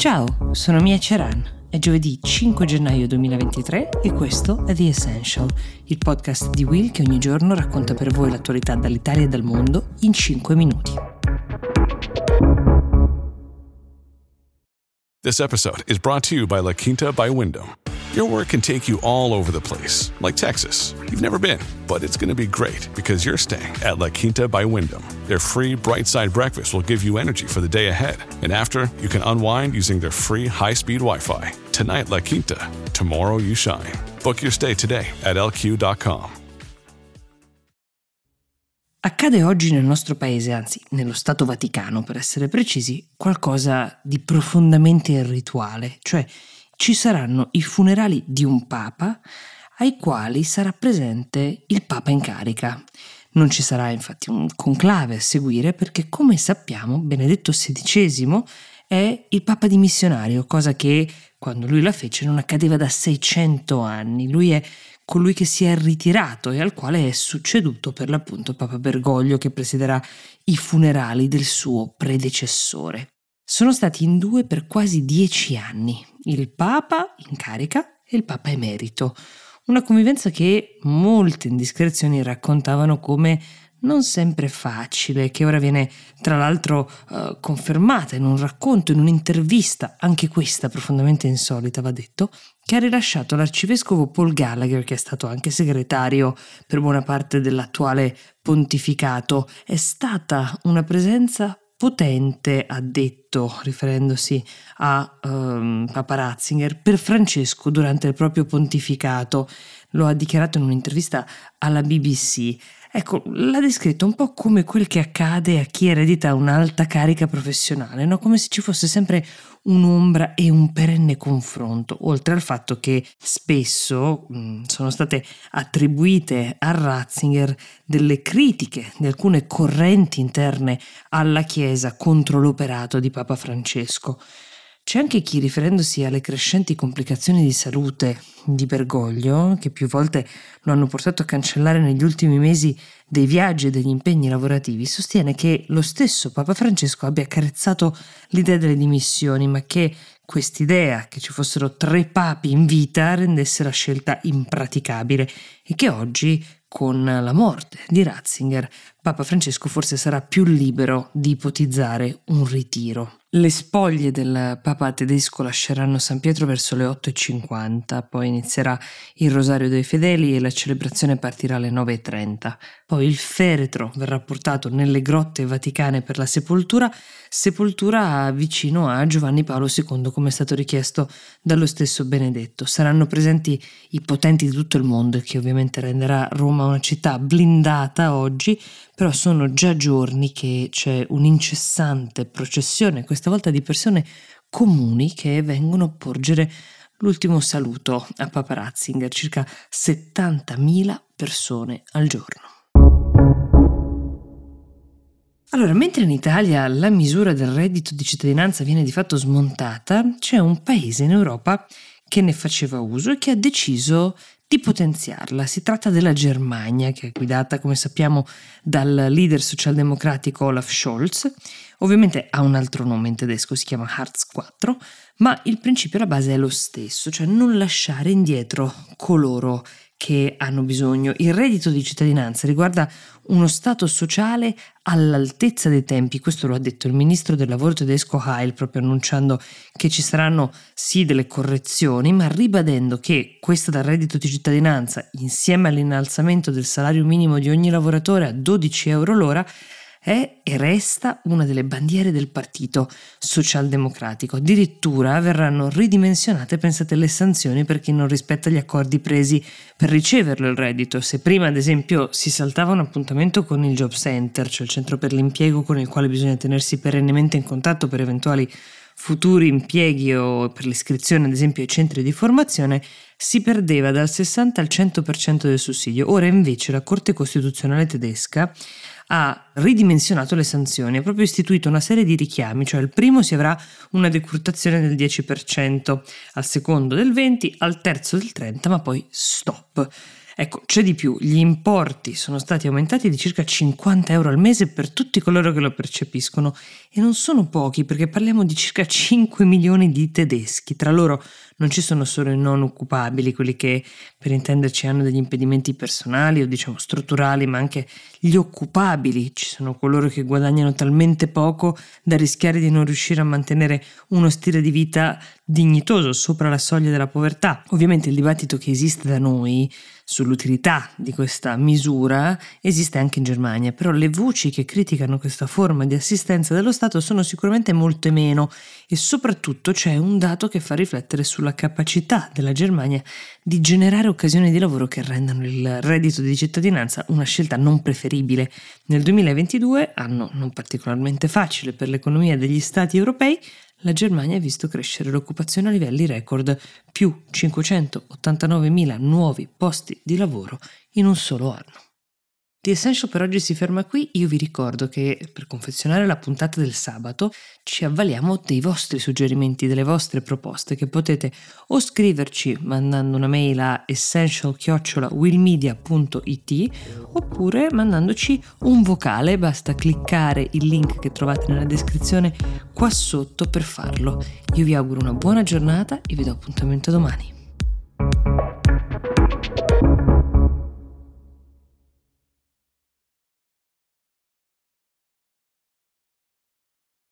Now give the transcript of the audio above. Ciao, sono Mia Ceran. È giovedì 5 gennaio 2023 e questo è The Essential, il podcast di Will che ogni giorno racconta per voi l'attualità dall'Italia e dal mondo in 5 minuti. This episode is brought to you by La Quinta by Wyndham. Your work can take you all over the place, like Texas. You've never been, but it's going to be great because you're staying at La Quinta by Wyndham. Their free bright side breakfast will give you energy for the day ahead. And after, you can unwind using their free high-speed Wi-Fi. Tonight, La Quinta. Tomorrow, you shine. Book your stay today at LQ.com. Accade oggi nel nostro paese, anzi nello Stato Vaticano, per essere precisi, qualcosa di profondamente irrituale, cioè ci saranno i funerali di un papa ai quali sarà presente il papa in carica. Non ci sarà infatti un conclave a seguire perché, come sappiamo, Benedetto XVI è il papa dimissionario, cosa che quando lui la fece non accadeva da 600 anni. Lui è colui che si è ritirato e al quale è succeduto per l'appunto Papa Bergoglio, che presiderà i funerali del suo predecessore. Sono stati in due per quasi 10 anni, il Papa in carica e il Papa emerito. Una convivenza che molte indiscrezioni raccontavano come non sempre facile, che ora viene tra l'altro confermata in un racconto, in un'intervista, anche questa profondamente insolita va detto, che ha rilasciato l'arcivescovo Paul Gallagher, che è stato anche segretario per buona parte dell'attuale pontificato. È stata una presenza potente, ha detto, riferendosi a Papa Ratzinger, per Francesco durante il proprio pontificato. Lo ha dichiarato in un'intervista alla BBC. Ecco, l'ha descritto un po' come quel che accade a chi eredita un'alta carica professionale, no? Come se ci fosse sempre un'ombra e un perenne confronto, oltre al fatto che spesso sono state attribuite a Ratzinger delle critiche di alcune correnti interne alla Chiesa contro l'operato di Papa Francesco. C'è anche chi, riferendosi alle crescenti complicazioni di salute di Bergoglio, che più volte lo hanno portato a cancellare negli ultimi mesi dei viaggi e degli impegni lavorativi, sostiene che lo stesso Papa Francesco abbia accarezzato l'idea delle dimissioni, ma che quest'idea che ci fossero 3 papi in vita rendesse la scelta impraticabile e che oggi, con la morte di Ratzinger, Papa Francesco forse sarà più libero di ipotizzare un ritiro. Le spoglie del Papa tedesco lasceranno San Pietro verso le 8:50, poi inizierà il rosario dei fedeli e la celebrazione partirà alle 9:30. Poi il feretro verrà portato nelle grotte vaticane per la sepoltura vicino a Giovanni Paolo II, come è stato richiesto dallo stesso Benedetto. Saranno presenti i potenti di tutto il mondo, che ovviamente renderà Roma una città blindata oggi, però sono già giorni che c'è un'incessante processione, questa volta di persone comuni, che vengono a porgere l'ultimo saluto a Papa Ratzinger, circa 70.000 persone al giorno. Allora, mentre in Italia la misura del reddito di cittadinanza viene di fatto smontata, c'è un paese in Europa che ne faceva uso e che ha deciso di potenziarla. Si tratta della Germania, che è guidata, come sappiamo, dal leader socialdemocratico Olaf Scholz. Ovviamente ha un altro nome in tedesco, si chiama Hartz IV, ma il principio alla base è lo stesso, cioè non lasciare indietro coloro che hanno bisogno. Il reddito di cittadinanza riguarda uno stato sociale all'altezza dei tempi, questo lo ha detto il ministro del lavoro tedesco Heil, proprio annunciando che ci saranno sì delle correzioni, ma ribadendo che questa dal reddito di cittadinanza, insieme all'innalzamento del salario minimo di ogni lavoratore a 12 euro l'ora, è e resta una delle bandiere del partito socialdemocratico. Addirittura verranno ridimensionate, pensate, le sanzioni per chi non rispetta gli accordi presi per riceverlo il reddito. Se prima, ad esempio, si saltava un appuntamento con il job center, cioè il centro per l'impiego con il quale bisogna tenersi perennemente in contatto per eventuali futuri impieghi o per l'iscrizione ad esempio ai centri di formazione, si perdeva dal 60 al 100% del sussidio. Ora invece la Corte Costituzionale tedesca ha ridimensionato le sanzioni, ha proprio istituito una serie di richiami, cioè al primo si avrà una decurtazione del 10%, al secondo del 20%, al terzo del 30%, ma poi stop. Ecco, c'è di più, gli importi sono stati aumentati di circa 50 euro al mese per tutti coloro che lo percepiscono, e non sono pochi, perché parliamo di circa 5 milioni di tedeschi. Tra loro non ci sono solo i non occupabili, quelli che per intenderci hanno degli impedimenti personali o diciamo strutturali, ma anche gli occupabili. Ci sono coloro che guadagnano talmente poco da rischiare di non riuscire a mantenere uno stile di vita dignitoso, sopra la soglia della povertà. Ovviamente il dibattito che esiste da noi sull'utilità di questa misura esiste anche in Germania, però le voci che criticano questa forma di assistenza dello Stato sono sicuramente molte meno, e soprattutto c'è un dato che fa riflettere sulla capacità della Germania di generare occasioni di lavoro che rendano il reddito di cittadinanza una scelta non preferibile. Nel 2022, anno non particolarmente facile per l'economia degli Stati europei, la Germania ha visto crescere l'occupazione a livelli record, più 589.000 nuovi posti di lavoro in un solo anno. The Essential per oggi si ferma qui. Io vi ricordo che per confezionare la puntata del sabato ci avvaliamo dei vostri suggerimenti, delle vostre proposte, che potete o scriverci mandando una mail a essential@willmedia.it, oppure mandandoci un vocale. Basta cliccare il link che trovate nella descrizione qua sotto per farlo. Io vi auguro una buona giornata e vi do appuntamento domani.